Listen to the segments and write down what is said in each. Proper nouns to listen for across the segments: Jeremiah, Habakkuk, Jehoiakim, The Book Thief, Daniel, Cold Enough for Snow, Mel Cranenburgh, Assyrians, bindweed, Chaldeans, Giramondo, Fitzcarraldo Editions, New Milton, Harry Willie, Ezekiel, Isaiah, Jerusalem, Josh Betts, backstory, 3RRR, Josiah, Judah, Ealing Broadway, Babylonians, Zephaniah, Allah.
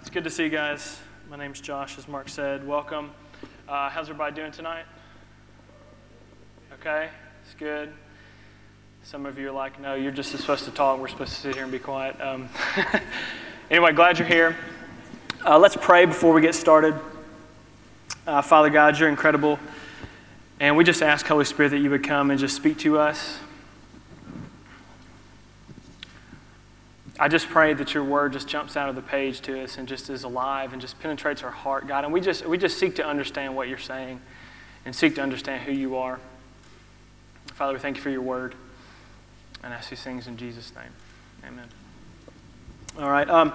It's good to see you guys. My name's Josh, as Mark said. Welcome. How's everybody doing tonight? Okay, it's good. Some of you are like, no, you're just supposed to talk. We're supposed to sit here and be quiet. Anyway, glad you're here. Let's pray before we get started. Father God, you're incredible. And we just ask, Holy Spirit, that you would come and just speak to us. I just pray that your word just jumps out of the page to us and just is alive and just penetrates our heart, God. And we just seek to understand what you're saying and seek to understand who you are. Father, we thank you for your word. And I ask these things in Jesus' name. Amen. All right.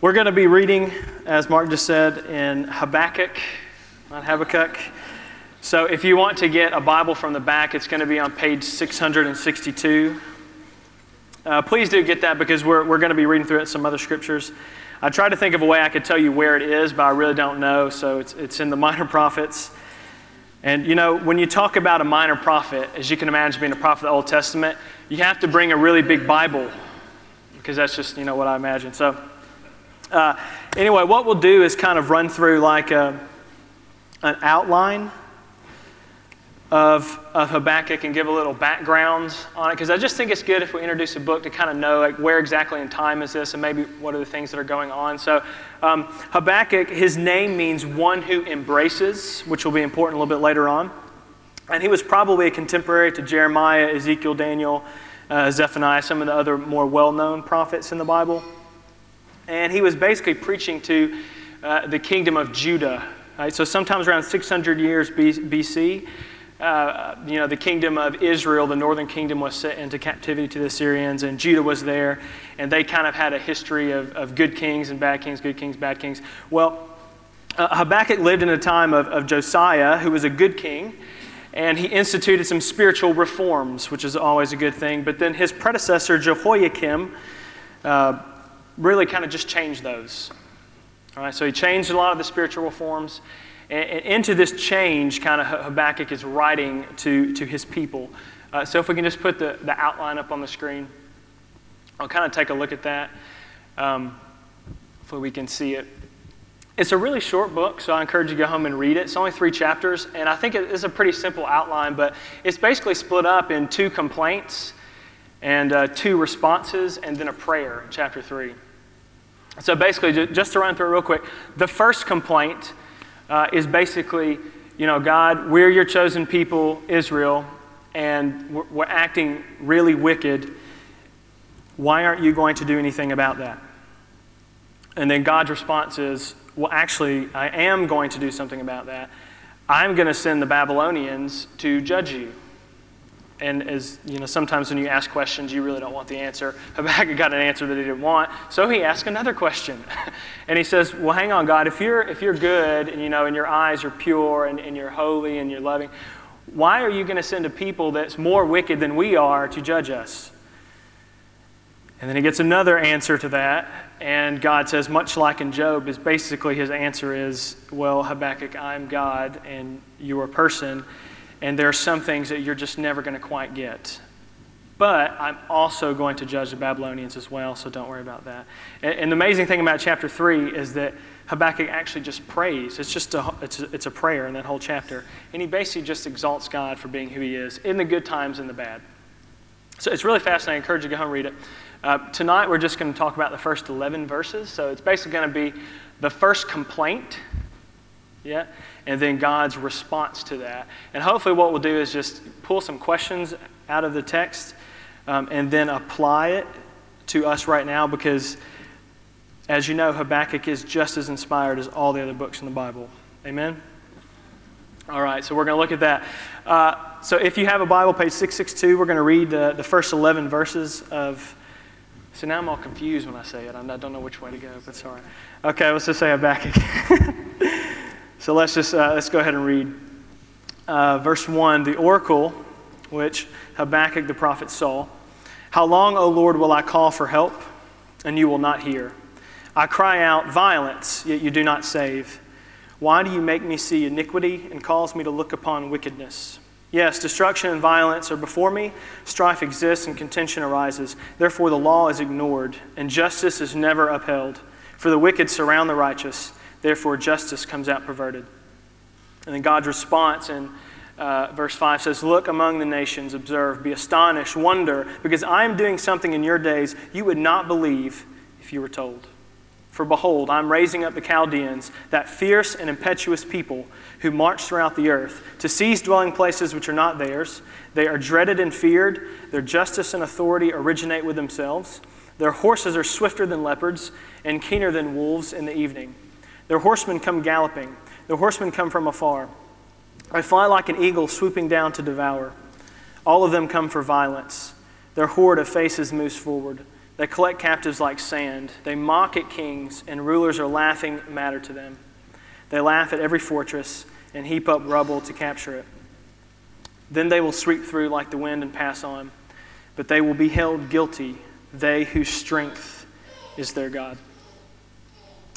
We're going to be reading, as Mark just said, in Habakkuk, not Habakkuk. So if you want to get a Bible from the back, it's going to be on page 662. Please do get that because we're going to be reading through it some other scriptures. I tried to think of a way I could tell you where it is, but I really don't know. So it's in the Minor Prophets. And, you know, when you talk about a minor prophet, as you can imagine being a prophet of the Old Testament, you have to bring a really big Bible because that's just, you know, what I imagine. So anyway, what we'll do is kind of run through like an outline of Habakkuk and give a little background on it, because I just think it's good if we introduce a book to kind of know like where exactly in time is this and maybe what are the things that are going on. So Habakkuk, his name means one who embraces, which will be important a little bit later on. And he was probably a contemporary to Jeremiah, Ezekiel, Daniel, Zephaniah, some of the other more well-known prophets in the Bible. And he was basically preaching to the kingdom of Judah. Right? So sometimes around 600 years BC, you know, the kingdom of Israel, the northern kingdom, was sent into captivity to the Assyrians, and Judah was there, and they kind of had a history of good kings and bad kings, good kings, bad kings. Well, Habakkuk lived in a time of Josiah, who was a good king, and he instituted some spiritual reforms, which is always a good thing, but then his predecessor, Jehoiakim, really kind of just changed those. All right, so he changed a lot of the spiritual reforms. And into this change, kind of Habakkuk is writing to his people. So if we can just put the outline up on the screen, I'll kind of take a look at that. Hopefully we can see it. It's a really short book, so I encourage you to go home and read it. It's only 3 chapters, and I think it's a pretty simple outline, but it's basically split up in 2 complaints and 2 responses and then a prayer in chapter 3. So basically, just to run through it real quick, the first complaint is basically, you know, God, we're your chosen people, Israel, and we're acting really wicked. Why aren't you going to do anything about that? And then God's response is, well, actually, I am going to do something about that. I'm going to send the Babylonians to judge you. And as, you know, sometimes when you ask questions, you really don't want the answer. Habakkuk got an answer that he didn't want, so he asked another question. And he says, well, hang on, God, if you're good and, you know, and your eyes are pure and you're holy and you're loving, why are you going to send a people that's more wicked than we are to judge us? And then he gets another answer to that, and God says, much like in Job, is basically his answer is, well, Habakkuk, I'm God and you're a person, and there are some things that you're just never going to quite get. But I'm also going to judge the Babylonians as well, so don't worry about that. And the amazing thing about chapter 3 is that Habakkuk actually just prays. It's just it's a prayer in that whole chapter. And he basically just exalts God for being who he is in the good times and the bad. So it's really fascinating. I encourage you to go home and read it. Tonight we're just going to talk about the first 11 verses. So it's basically going to be the first complaint. Yeah, and then God's response to that. And hopefully what we'll do is just pull some questions out of the text and then apply it to us right now because, as you know, Habakkuk is just as inspired as all the other books in the Bible. Amen? All right, so we're going to look at that. So if you have a Bible, page 662, we're going to read the first 11 verses of... So now I'm all confused when I say it. I don't know which way to go, but it's all right. Okay, let's just say Habakkuk. So let's go ahead and read verse 1. The oracle which Habakkuk the prophet saw. How long, O Lord, will I call for help, and you will not hear? I cry out, violence, yet you do not save. Why do you make me see iniquity and cause me to look upon wickedness? Yes, destruction and violence are before me. Strife exists and contention arises. Therefore the law is ignored, and justice is never upheld. For the wicked surround the righteous, therefore justice comes out perverted. And then God's response in verse 5 says, Look among the nations, observe, be astonished, wonder, because I am doing something in your days you would not believe if you were told. For behold, I'm raising up the Chaldeans, that fierce and impetuous people who march throughout the earth, to seize dwelling places which are not theirs. They are dreaded and feared. Their justice and authority originate with themselves. Their horses are swifter than leopards and keener than wolves in the evening. Their horsemen come galloping. Their horsemen come from afar. They fly like an eagle swooping down to devour. All of them come for violence. Their horde of faces moves forward. They collect captives like sand. They mock at kings, and rulers are laughing matter to them. They laugh at every fortress and heap up rubble to capture it. Then they will sweep through like the wind and pass on, but they will be held guilty, they whose strength is their God.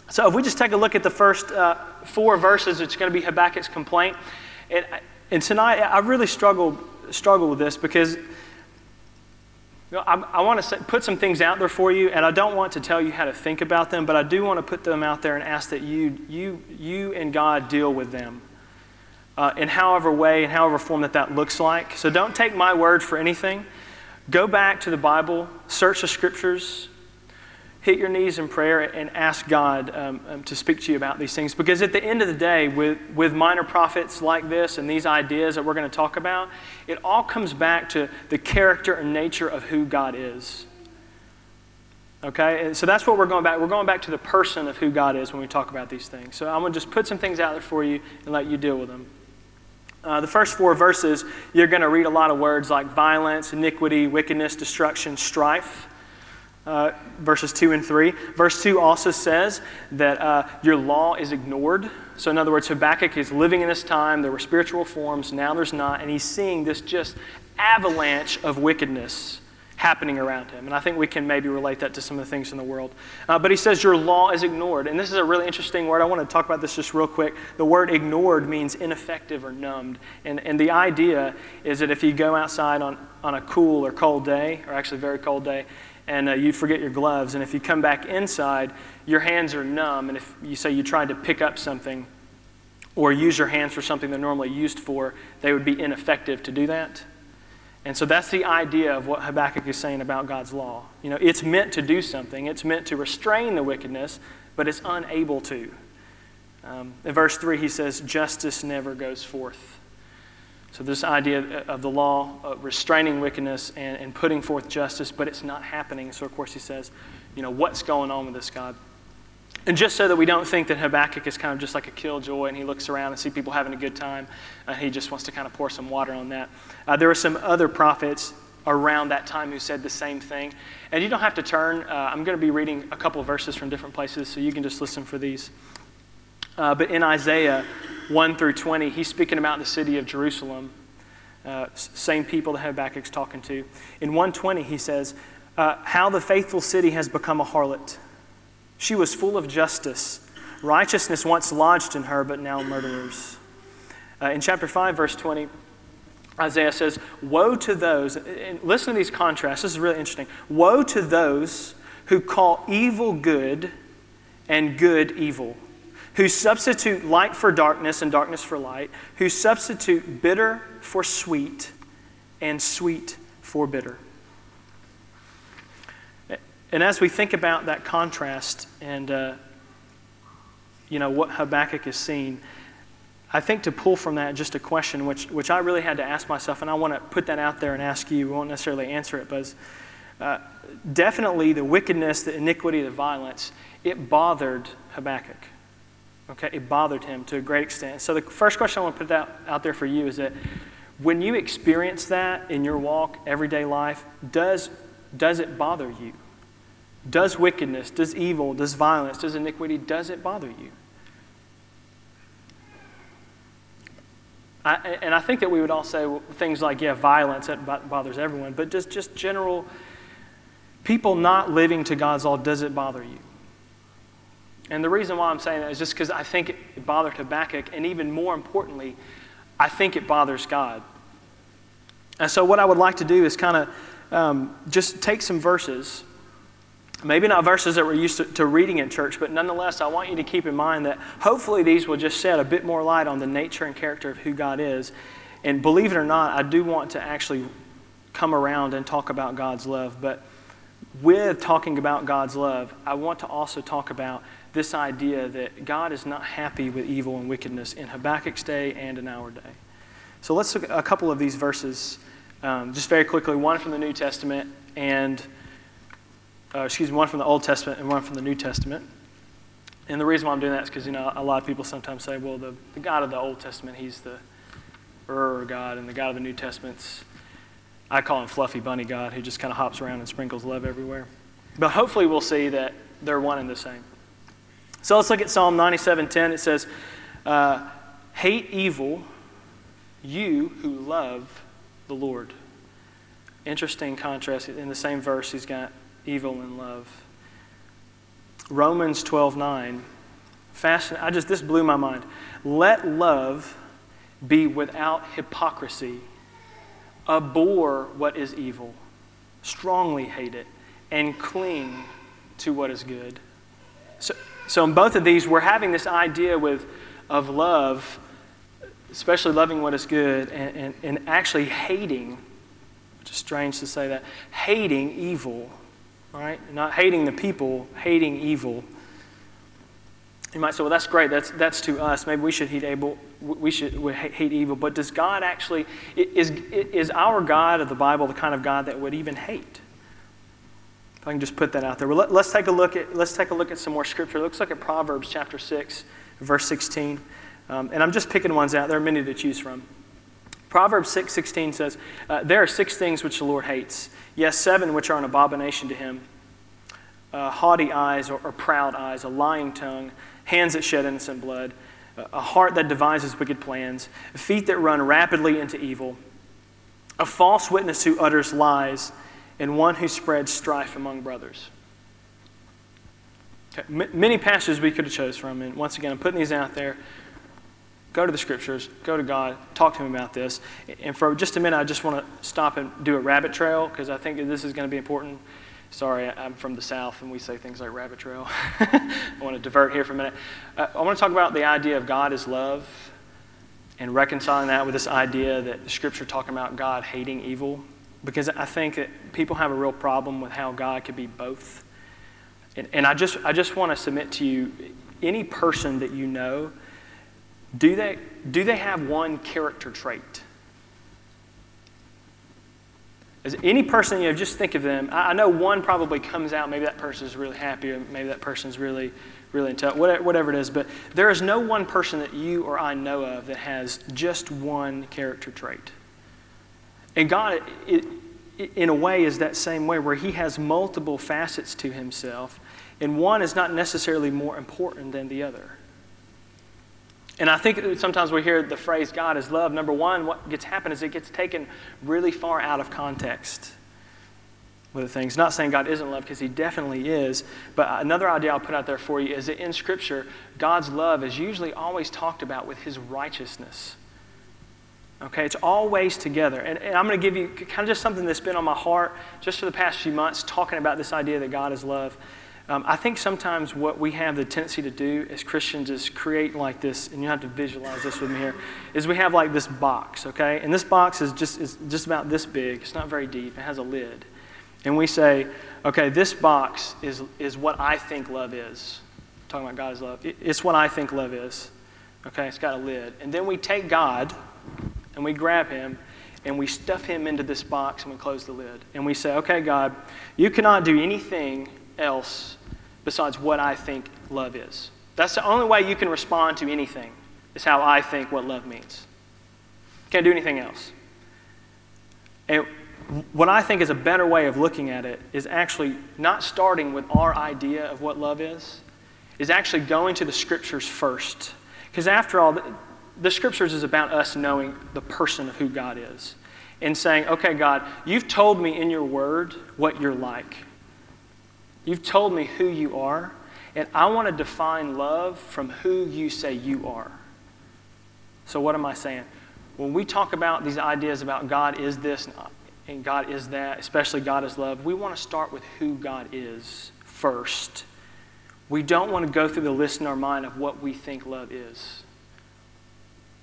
So if we just take a look at the first four verses, it's going to be Habakkuk's complaint. And tonight, I really struggle with this because I want to put some things out there for you, and I don't want to tell you how to think about them, but I do want to put them out there and ask that you and God deal with them in however way, in however form that looks like. So don't take my word for anything. Go back to the Bible, search the Scriptures, hit your knees in prayer, and ask God to speak to you about these things. Because at the end of the day, with minor prophets like this and these ideas that we're going to talk about, it all comes back to the character and nature of who God is. Okay? And so that's what we're going back. We're going back to the person of who God is when we talk about these things. So I'm going to just put some things out there for you and let you deal with them. The first four verses, you're going to read a lot of words like violence, iniquity, wickedness, destruction, strife. Verses 2 and 3. Verse 2 also says that your law is ignored. So in other words, Habakkuk is living in this time. There were spiritual forms. Now there's not. And he's seeing this just avalanche of wickedness happening around him. And I think we can maybe relate that to some of the things in the world. But he says your law is ignored. And this is a really interesting word. I want to talk about this just real quick. The word ignored means ineffective or numbed. And the idea is that if you go outside on a cool or cold day, or actually very cold day, and you forget your gloves, and if you come back inside, your hands are numb, and if you say you tried to pick up something or use your hands for something they're normally used for, they would be ineffective to do that. And so that's the idea of what Habakkuk is saying about God's law. You know, it's meant to do something. It's meant to restrain the wickedness, but it's unable to. In verse 3, he says, justice never goes forth. So this idea of the law restraining wickedness and putting forth justice, but it's not happening. So, of course, he says, you know, what's going on with this, God? And just so that we don't think that Habakkuk is kind of just like a killjoy and he looks around and sees people having a good time, and he just wants to kind of pour some water on that. There are some other prophets around that time who said the same thing. And you don't have to turn. I'm going to be reading a couple of verses from different places, so you can just listen for these. But in Isaiah 1 through 20, he's speaking about the city of Jerusalem, same people that Habakkuk's talking to. In 1:20, he says, how the faithful city has become a harlot. She was full of justice. Righteousness once lodged in her, but now murderers. In chapter 5, verse 20, Isaiah says, woe to those, and listen to these contrasts, this is really interesting. Woe to those who call evil good and good evil, who substitute light for darkness and darkness for light, who substitute bitter for sweet and sweet for bitter. And as we think about that contrast and, you know, what Habakkuk is seeing, I think to pull from that just a question which I really had to ask myself, and I want to put that out there and ask you. We won't necessarily answer it, but definitely the wickedness, the iniquity, the violence, it bothered Habakkuk. Okay, it bothered him to a great extent. So the first question I want to put out there for you is that when you experience that in your walk, everyday life, does it bother you? Does wickedness, does evil, does violence, does iniquity, does it bother you? I think that we would all say things like, yeah, violence, that bothers everyone. But just general, people not living to God's law, does it bother you? And the reason why I'm saying that is just because I think it bothered Habakkuk, and even more importantly, I think it bothers God. And so what I would like to do is kind of just take some verses Maybe not verses that we're used to reading in church, but nonetheless, I want you to keep in mind that hopefully these will just shed a bit more light on the nature and character of who God is. And believe it or not, I do want to actually come around and talk about God's love. But with talking about God's love, I want to also talk about this idea that God is not happy with evil and wickedness in Habakkuk's day and in our day. So let's look at a couple of these verses just very quickly. One from the New Testament and one from the Old Testament and one from the New Testament. And the reason why I'm doing that is because, you know, a lot of people sometimes say, well, the God of the Old Testament, he's the God, and the God of the New Testament's, I call him Fluffy Bunny God, who just kind of hops around and sprinkles love everywhere. But hopefully we'll see that they're one and the same. So let's look at Psalm 97:10. It says, hate evil, you who love the Lord. Interesting contrast. In the same verse, he's got evil and love. Romans 12:9. This blew my mind. Let love be without hypocrisy. Abhor what is evil. Strongly hate it. And cling to what is good. So in both of these, we're having this idea of love, especially loving what is good, and actually hating, which is strange to say that, hating evil, right? Not hating the people, hating evil. You might say, well, that's great. That's to us. Maybe we should hate evil. But does God actually, is our God of the Bible the kind of God that would even hate? If I can just put that out there. Well, let's take a look at some more scripture. Let's look at Proverbs chapter 6, verse 16. And I'm just picking ones out. There are many to choose from. Proverbs 6:16 says, there are 6 things which the Lord hates. Yes, 7 which are an abomination to him. Haughty eyes or proud eyes, a lying tongue, hands that shed innocent blood, a heart that devises wicked plans, feet that run rapidly into evil, a false witness who utters lies, and one who spreads strife among brothers. Okay. Many passages we could have chose from, and once again, I'm putting these out there. Go to the scriptures, go to God, talk to him about this. And for just a minute, I just want to stop and do a rabbit trail, because I think this is going to be important. Sorry, I'm from the South, and we say things like rabbit trail. I want to divert here for a minute. I want to talk about the idea of God is love and reconciling that with this idea that the Scripture talking about God hating evil, because I think that people have a real problem with how God could be both. And I just want to submit to you, any person that you know, do they have one character trait? As any person, you know, just think of them. I know one probably comes out. Maybe that person is really happy, or maybe that person is really, really intelligent, whatever it is. But there is no one person that you or I know of that has just one character trait. And God, in a way, is that same way, where he has multiple facets to himself, and one is not necessarily more important than the other. And I think sometimes we hear the phrase, God is love. Number one, what gets happened is it gets taken really far out of context with the things. Not saying God isn't love, because he definitely is. But another idea I'll put out there for you is that in Scripture, God's love is usually always talked about with his righteousness. Okay, it's always together. And I'm going to give you kind of just something that's been on my heart just for the past few months, talking about this idea that God is love. I think sometimes what we have the tendency to do as Christians is create like this, and you have to visualize this with me here, is we have like this box, okay? And this box is just about this big. It's not very deep. It has a lid. And we say, okay, this box is what I think love is. I'm talking about God's love. It's what I think love is. Okay, it's got a lid. And then we take God, and we grab him, and we stuff him into this box, and we close the lid. And we say, okay, God, you cannot do anything else besides what I think love is. That's the only way you can respond to anything, is how I think what love means. Can't do anything else. And what I think is a better way of looking at it is actually not starting with our idea of what love is actually going to the Scriptures first. Because after all, the Scriptures is about us knowing the person of who God is and saying, okay, God, you've told me in your word what you're like. You've told me who you are, and I want to define love from who you say you are. So what am I saying? When we talk about these ideas about God is this and God is that, especially God is love, we want to start with who God is first. We don't want to go through the list in our mind of what we think love is.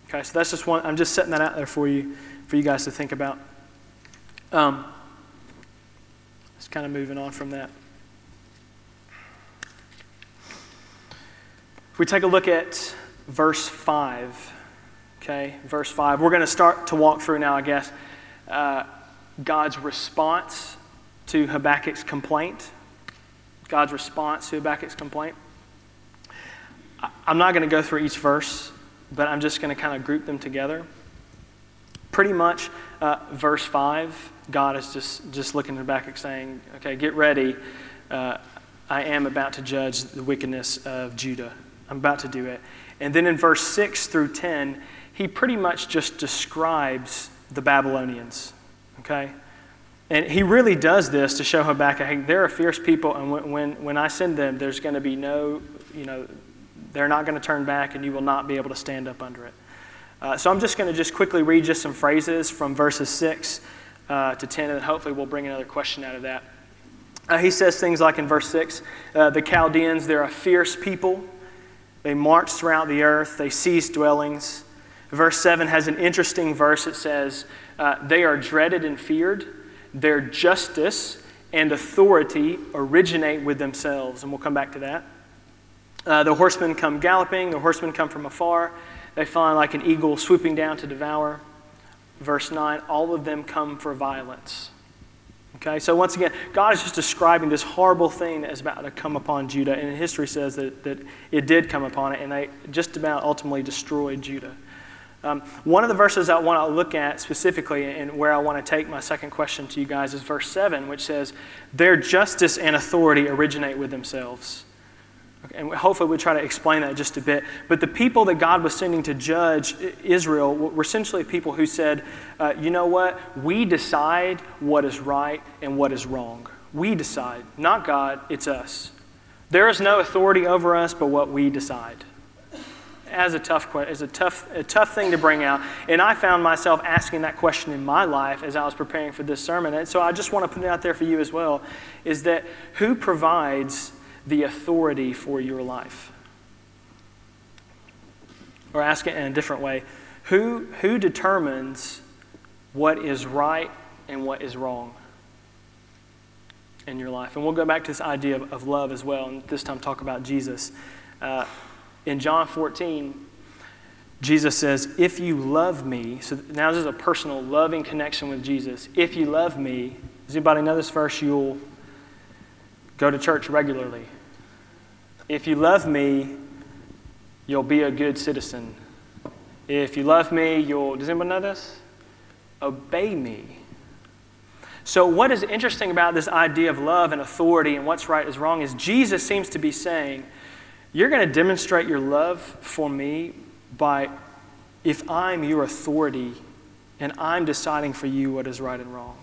Okay, so that's just one. I'm just setting that out there for you guys to think about. Just kind of moving on from that. If we take a look at verse 5, okay, verse 5. We're going to start to walk through now, I guess, God's response to Habakkuk's complaint. God's response to Habakkuk's complaint. I'm not going to go through each verse, but I'm just going to kind of group them together. Pretty much verse 5, God is just looking at Habakkuk saying, okay, get ready. I am about to judge the wickedness of Judah. I'm about to do it. And then in verse 6 through 10, he pretty much just describes the Babylonians, okay? And he really does this to show Habakkuk, hey, they're a fierce people, and when I send them, there's going to be no, they're not going to turn back, and you will not be able to stand up under it. So I'm just going to just quickly read just some phrases from verses 6 to 10, and then hopefully we'll bring another question out of that. He says things like in verse 6, the Chaldeans, they're a fierce people. They march throughout the earth. They seize dwellings. Verse 7 has an interesting verse. It says, they are dreaded and feared. Their justice and authority originate with themselves. And we'll come back to that. The horsemen come galloping. The horsemen come from afar. They fly like an eagle swooping down to devour. Verse 9, all of them come for violence. Okay, so once again, God is just describing this horrible thing that is about to come upon Judah, and history says that it did come upon it, and they just about ultimately destroyed Judah. One of the verses I want to look at specifically and where I want to take my second question to you guys is verse 7, which says, their justice and authority originate with themselves. Okay, and hopefully we'll try to explain that just a bit. But the people that God was sending to judge Israel were essentially people who said, you know what? We decide what is right and what is wrong. We decide. Not God, it's us. There is no authority over us but what we decide. As a tough question, is a tough thing to bring out. And I found myself asking that question in my life as I was preparing for this sermon. And so I just want to put it out there for you as well, is that who provides the authority for your life? Or ask it in a different way, who determines what is right and what is wrong in your life? And we'll go back to this idea of love as well, and this time talk about Jesus. In John 14, Jesus says, if you love me, so now this is a personal loving connection with Jesus. If you love me, does anybody know this verse? You'll go to church regularly. If you love me, you'll be a good citizen. If you love me, you'll, does anyone know this? Obey me. So what is interesting about this idea of love and authority and what's right is wrong is Jesus seems to be saying, you're going to demonstrate your love for me by if I'm your authority and I'm deciding for you what is right and wrong,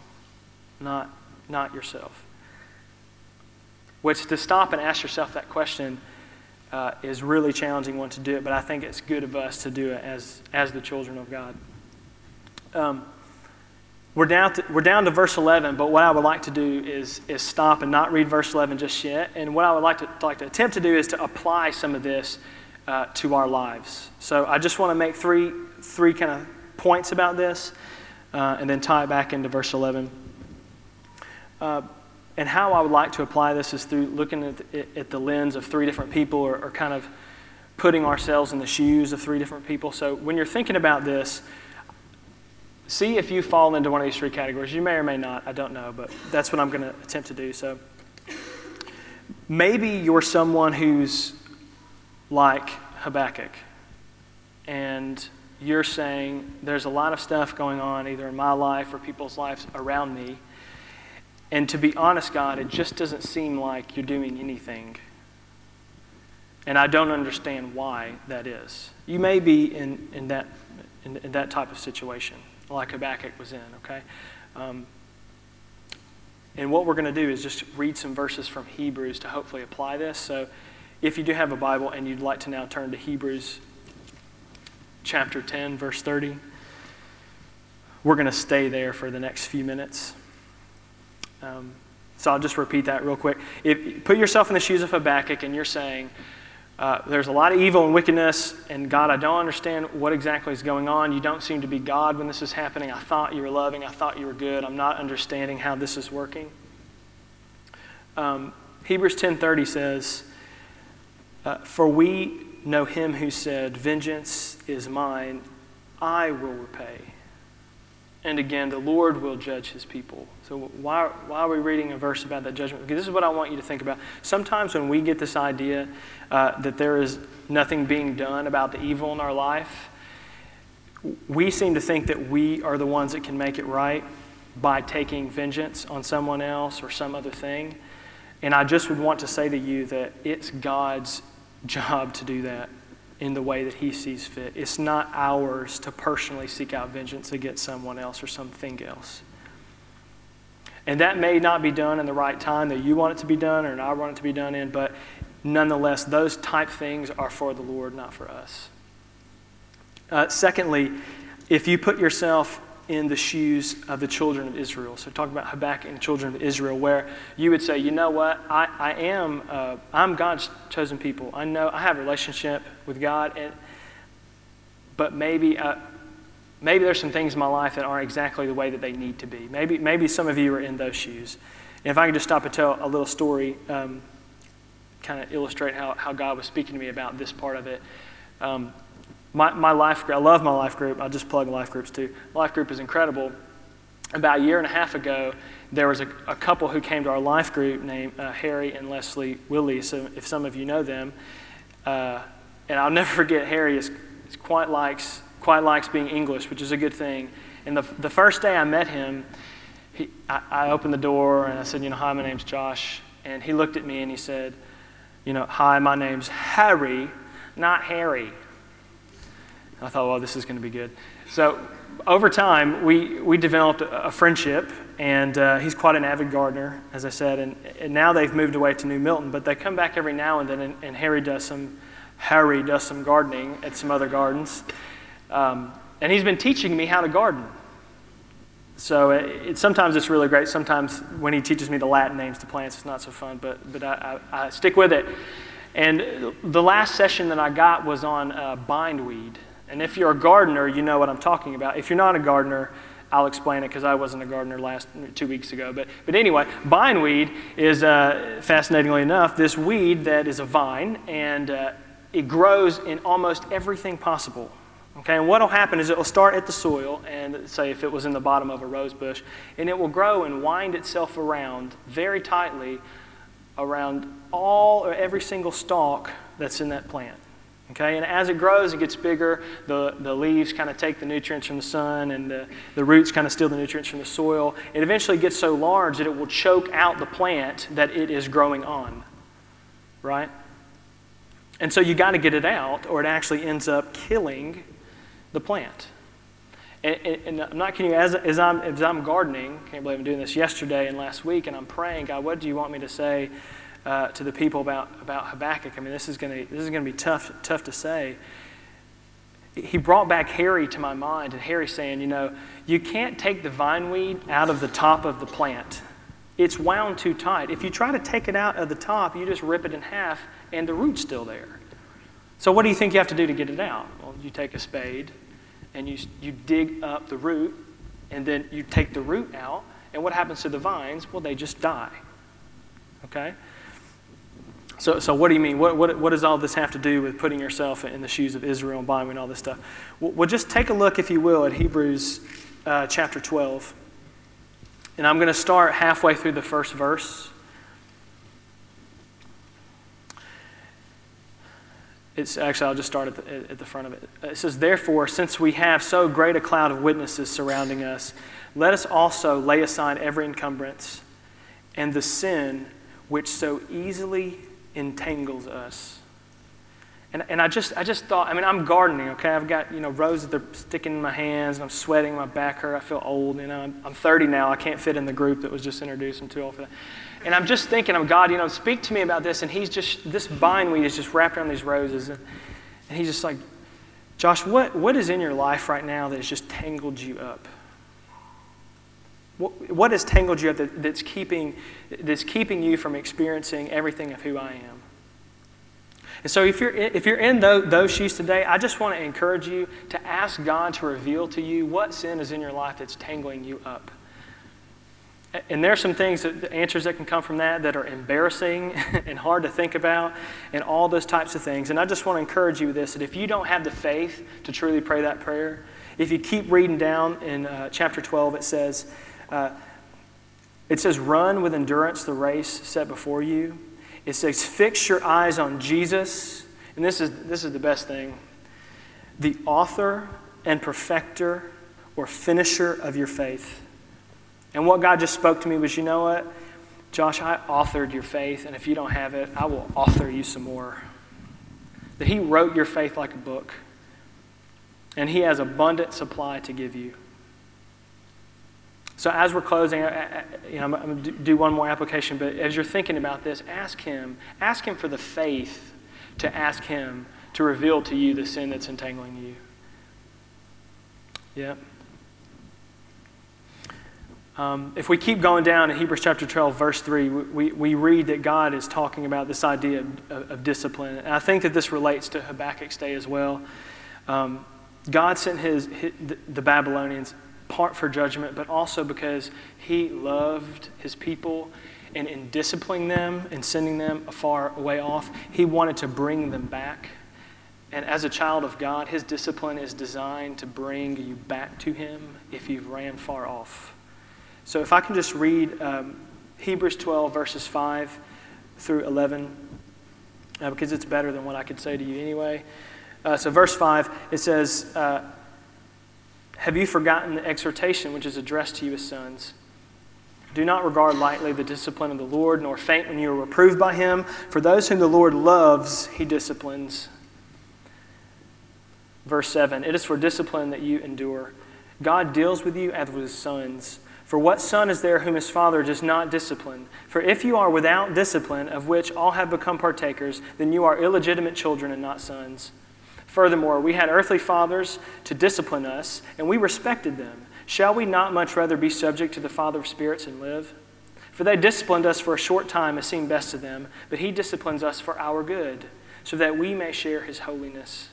not yourself. Which to stop and ask yourself that question is really challenging one to do it, but I think it's good of us to do it as the children of God. We're down to verse 11, but what I would like to do is stop and not read verse 11 just yet. And what I would like to attempt to do is to apply some of this to our lives. So I just want to make three kind of points about this, and then tie it back into verse 11. And how I would like to apply this is through looking at the lens of three different people, or kind of putting ourselves in the shoes of three different people. So when you're thinking about this, see if you fall into one of these three categories. You may or may not, I don't know, but that's what I'm going to attempt to do. So maybe you're someone who's like Habakkuk, and you're saying there's a lot of stuff going on either in my life or people's lives around me. And to be honest, God, it just doesn't seem like you're doing anything. And I don't understand why that is. You may be in that type of situation, like Habakkuk was in, okay? And what we're going to do is just read some verses from Hebrews to hopefully apply this. So if you do have a Bible and you'd like to now turn to Hebrews chapter 10, verse 30, we're going to stay there for the next few minutes. So I'll just repeat that real quick. If, put yourself in the shoes of Habakkuk and you're saying, there's a lot of evil and wickedness, and God, I don't understand what exactly is going on. You don't seem to be God when this is happening. I thought you were loving. I thought you were good. I'm not understanding how this is working. Hebrews 10:30 says, for we know him who said, vengeance is mine, I will repay. And again, the Lord will judge his people. So why are we reading a verse about that judgment? Because this is what I want you to think about. Sometimes when we get this idea that there is nothing being done about the evil in our life, we seem to think that we are the ones that can make it right by taking vengeance on someone else or some other thing. And I just would want to say to you that it's God's job to do that in the way that he sees fit. It's not ours to personally seek out vengeance against someone else or something else. And that may not be done in the right time that you want it to be done or I want it to be done in, but nonetheless, those type things are for the Lord, not for us. Secondly, if you put yourself in the shoes of the children of Israel. So talking about Habakkuk and the children of Israel, where you would say, you know what, I'm God's chosen people. I know I have a relationship with God, but maybe there's some things in my life that aren't exactly the way that they need to be. Maybe some of you are in those shoes. And if I could just stop and tell a little story, kind of illustrate how God was speaking to me about this part of it. My life group, I love my life group. I just plug life groups too. Life group is incredible. About a year and a half ago, there was a couple who came to our life group named Harry and Leslie Willie, so if some of you know them. And I'll never forget, Harry is quite likes being English, which is a good thing. And the first day I met him, I opened the door and I said, you know, hi, my name's Josh. And he looked at me and he said, you know, hi, my name's Harry, not Harry. I thought, well, this is going to be good. So over time, we developed a friendship, and he's quite an avid gardener, as I said, and now they've moved away to New Milton, but they come back every now and then, and Harry does some gardening at some other gardens, and he's been teaching me how to garden. So sometimes it's really great. Sometimes when he teaches me the Latin names to plants, it's not so fun, but I stick with it. And the last session that I got was on bindweed. And if you're a gardener, you know what I'm talking about. If you're not a gardener, I'll explain it because I wasn't a gardener 2 weeks ago. But anyway, bindweed is, fascinatingly enough, this weed that is a vine, and it grows in almost everything possible. Okay, and what will happen is it will start at the soil, and say if it was in the bottom of a rose bush, and it will grow and wind itself around very tightly around all or every single stalk that's in that plant. Okay, and as it grows, it gets bigger, the leaves kind of take the nutrients from the sun, and the roots kind of steal the nutrients from the soil. It eventually gets so large that it will choke out the plant that it is growing on, right? And so you got to get it out, or it actually ends up killing the plant. And I'm not kidding you, as I'm gardening, can't believe I'm doing this, yesterday and last week, and I'm praying, God, what do you want me to say to the people about Habakkuk? I mean, this is gonna be tough to say. He brought back Harry to my mind, and Harry saying, you know, you can't take the vineweed out of the top of the plant. It's wound too tight. If you try to take it out of the top, you just rip it in half, and the root's still there. So what do you think you have to do to get it out? Well, you take a spade, and you dig up the root, and then you take the root out, and what happens to the vines? Well, they just die. Okay? So what do you mean? What does all this have to do with putting yourself in the shoes of Israel and binding and all this stuff? Well, just take a look, if you will, at Hebrews chapter 12. And I'm going to start halfway through the first verse. It's actually, I'll just start at the front of it. It says, therefore, since we have so great a cloud of witnesses surrounding us, let us also lay aside every encumbrance and the sin which so easily entangles us. And I just thought, I mean, I'm gardening, okay? I've got, you know, roses that are sticking in my hands, and I'm sweating, my back hurt, I feel old, you know. I'm 30 now, I can't fit in the group that was just introduced, I'm too old for that. And I'm just thinking, oh, God, you know, speak to me about this, and he's just, this bindweed is just wrapped around these roses, and he's just like, Josh, what is in your life right now that has just tangled you up? What has tangled you up that's keeping you from experiencing everything of who I am? And so if you're in those shoes today, I just want to encourage you to ask God to reveal to you what sin is in your life that's tangling you up. And there are some things, the answers that can come from that are embarrassing and hard to think about and all those types of things. And I just want to encourage you with this, that if you don't have the faith to truly pray that prayer, if you keep reading down in chapter 12, it says, run with endurance the race set before you. It says, fix your eyes on Jesus. And this is the best thing. The author and perfecter or finisher of your faith. And what God just spoke to me was, you know what? Josh, I authored your faith, and if you don't have it, I will author you some more. That he wrote your faith like a book. And he has abundant supply to give you. So as we're closing, I'm going to do one more application, but as you're thinking about this, ask him for the faith to ask him to reveal to you the sin that's entangling you. Yeah. If we keep going down in Hebrews chapter 12, verse 3, we read that God is talking about this idea of discipline. And I think that this relates to Habakkuk's day as well. God sent the Babylonians part for judgment, but also because he loved his people, and in disciplining them and sending them a far way off, he wanted to bring them back. And as a child of God, his discipline is designed to bring you back to him if you've ran far off. So if I can just read Hebrews 12, verses 5 through 11, because it's better than what I could say to you anyway. So verse 5, it says, have you forgotten the exhortation which is addressed to you as sons? Do not regard lightly the discipline of the Lord, nor faint when you are reproved by him. For those whom the Lord loves, he disciplines. Verse 7, it is for discipline that you endure. God deals with you as with his sons. For what son is there whom his father does not discipline? For if you are without discipline, of which all have become partakers, then you are illegitimate children and not sons. Furthermore, we had earthly fathers to discipline us, and we respected them. Shall we not much rather be subject to the Father of spirits and live? For they disciplined us for a short time as seemed best to them, but he disciplines us for our good, so that we may share his holiness.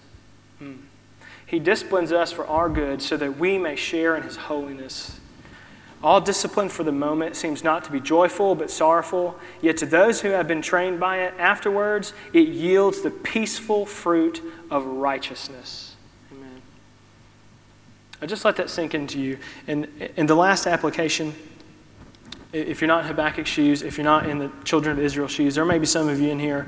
He disciplines us for our good, so that we may share in his holiness. All discipline for the moment seems not to be joyful, but sorrowful. Yet to those who have been trained by it afterwards, it yields the peaceful fruit of righteousness. Amen. I just let that sink into you. And the last application, if you're not in Habakkuk's shoes, if you're not in the children of Israel's shoes, there may be some of you in here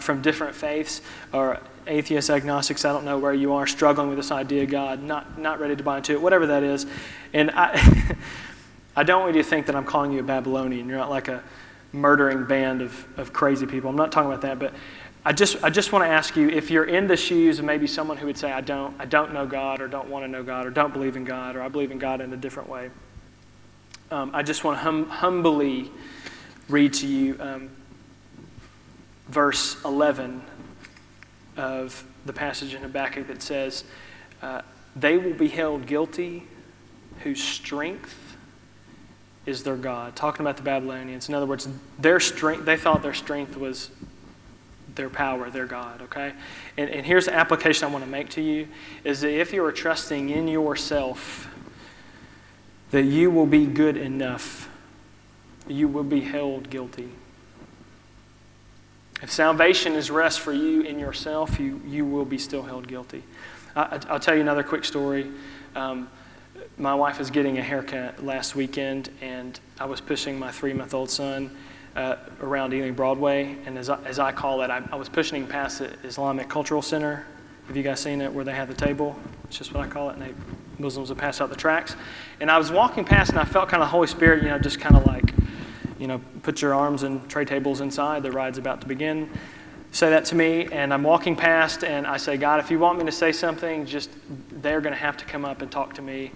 from different faiths or atheists, agnostics, I don't know where you are, struggling with this idea of God, not ready to buy into it, whatever that is. And I don't want you to think that I'm calling you a Babylonian. You're not like a murdering band of crazy people. I'm not talking about that, but I just want to ask you, if you're in the shoes of maybe someone who would say, I don't know God, or don't want to know God, or don't believe in God, or I believe in God in a different way, I just want to humbly read to you verse 11 of the passage in Habakkuk that says, they will be held guilty whose strength is their God. Talking about the Babylonians. In other words, their strength, they thought their strength was their power, their God, okay? And here's the application I want to make to you, is that if you are trusting in yourself that you will be good enough, you will be held guilty. If salvation is rest for you in yourself, you will be still held guilty. I'll tell you another quick story. My wife was getting a haircut last weekend, and I was pushing my 3-month-old son around Ealing Broadway, and as I call it, I was pushing him past the Islamic Cultural Center. Have you guys seen it, where they have the table? It's just what I call it, and Muslims will pass out the tracts. And I was walking past, and I felt kind of Holy Spirit, just kind of like, put your arms and tray tables inside, the ride's about to begin. Say that to me, and I'm walking past, and I say, God, if you want me to say something, just they're going to have to come up and talk to me.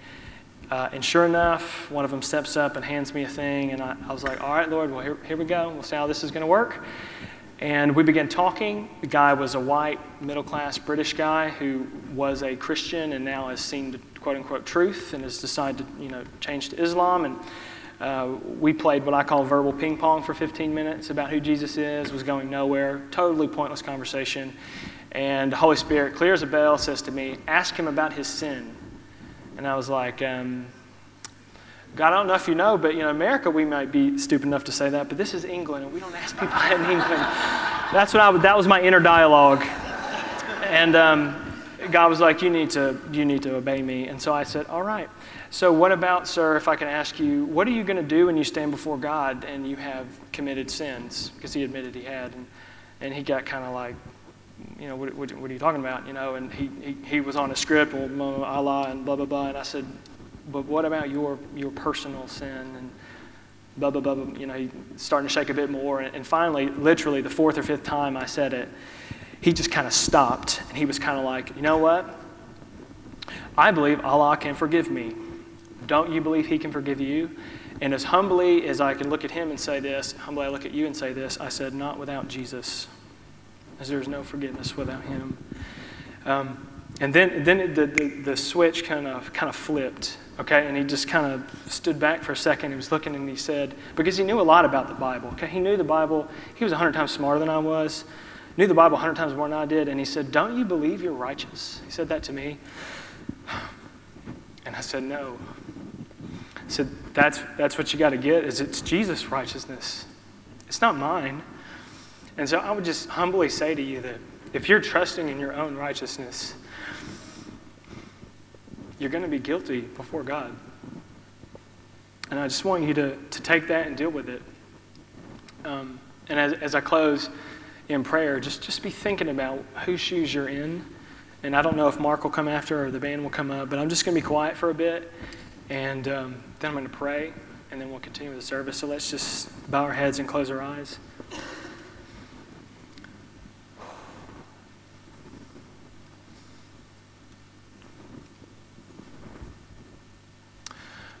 And sure enough, one of them steps up and hands me a thing, and I was like, all right, Lord, well, here we go. We'll see how this is going to work. And we began talking. The guy was a white, middle-class British guy who was a Christian and now has seen the quote-unquote truth and has decided to change to Islam. And We played what I call verbal ping pong for 15 minutes about who Jesus is, was going nowhere, totally pointless conversation. And the Holy Spirit clears a bell, says to me, ask him about his sin. And I was like, God, I don't know if you know, but in America we might be stupid enough to say that, but this is England, and we don't ask people that in England. That was my inner dialogue. And God was like, you need to obey me. And so I said, all right. So what about, sir, if I can ask you, what are you going to do when you stand before God and you have committed sins? Because he admitted he had. And he got kind of like, what are you talking about? And he was on a script, well, Allah and blah, blah, blah. And I said, but what about your personal sin? And blah, blah, blah, blah. He's starting to shake a bit more. And finally, literally the fourth or fifth time I said it, he just kind of stopped. And he was kind of like, you know what? I believe Allah can forgive me. Don't you believe he can forgive you? And as humbly as I can look at him and say this, humbly I look at you and say this, I said, not without Jesus, as there's no forgiveness without him. And then the switch kind of flipped, okay? And he just kind of stood back for a second. He was looking and he said, because he knew a lot about the Bible, okay? He knew the Bible. He was 100 times smarter than I was. Knew the Bible 100 times more than I did. And he said, don't you believe you're righteous? He said that to me. And I said, no. He said, that's what you got to get, is it's Jesus' righteousness. It's not mine. And so I would just humbly say to you that if you're trusting in your own righteousness, you're going to be guilty before God. And I just want you to take that and deal with it. And as I close in prayer, just be thinking about whose shoes you're in. And I don't know if Mark will come after or the band will come up, but I'm just going to be quiet for a bit. And then I'm going to pray, and then we'll continue with the service. So let's just bow our heads and close our eyes.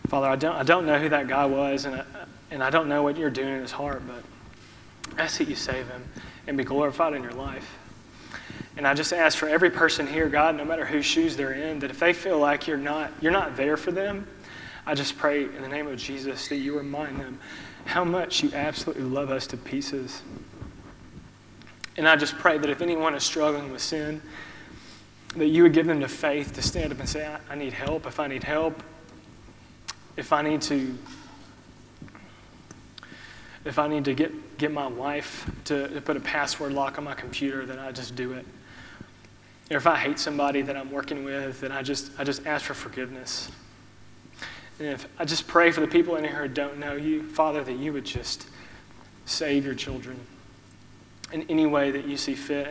Father, I don't know who that guy was, and I don't know what you're doing in his heart, but I ask that you save him and be glorified in your life. And I just ask for every person here, God, no matter whose shoes they're in, that if they feel like you're not there for them, I just pray in the name of Jesus that you remind them how much you absolutely love us to pieces. And I just pray that if anyone is struggling with sin, that you would give them the faith to stand up and say, I need help. If I need help, if I need to get my wife to put a password lock on my computer, then I just do it. Or if I hate somebody that I'm working with, then I just ask for forgiveness. And if I just pray for the people in here who don't know you, Father, that you would just save your children in any way that you see fit.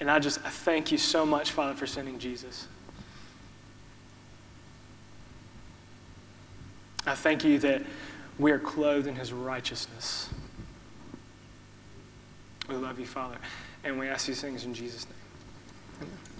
And I thank you so much, Father, for sending Jesus. I thank you that we are clothed in his righteousness. We love you, Father, and we ask these things in Jesus' name. Amen.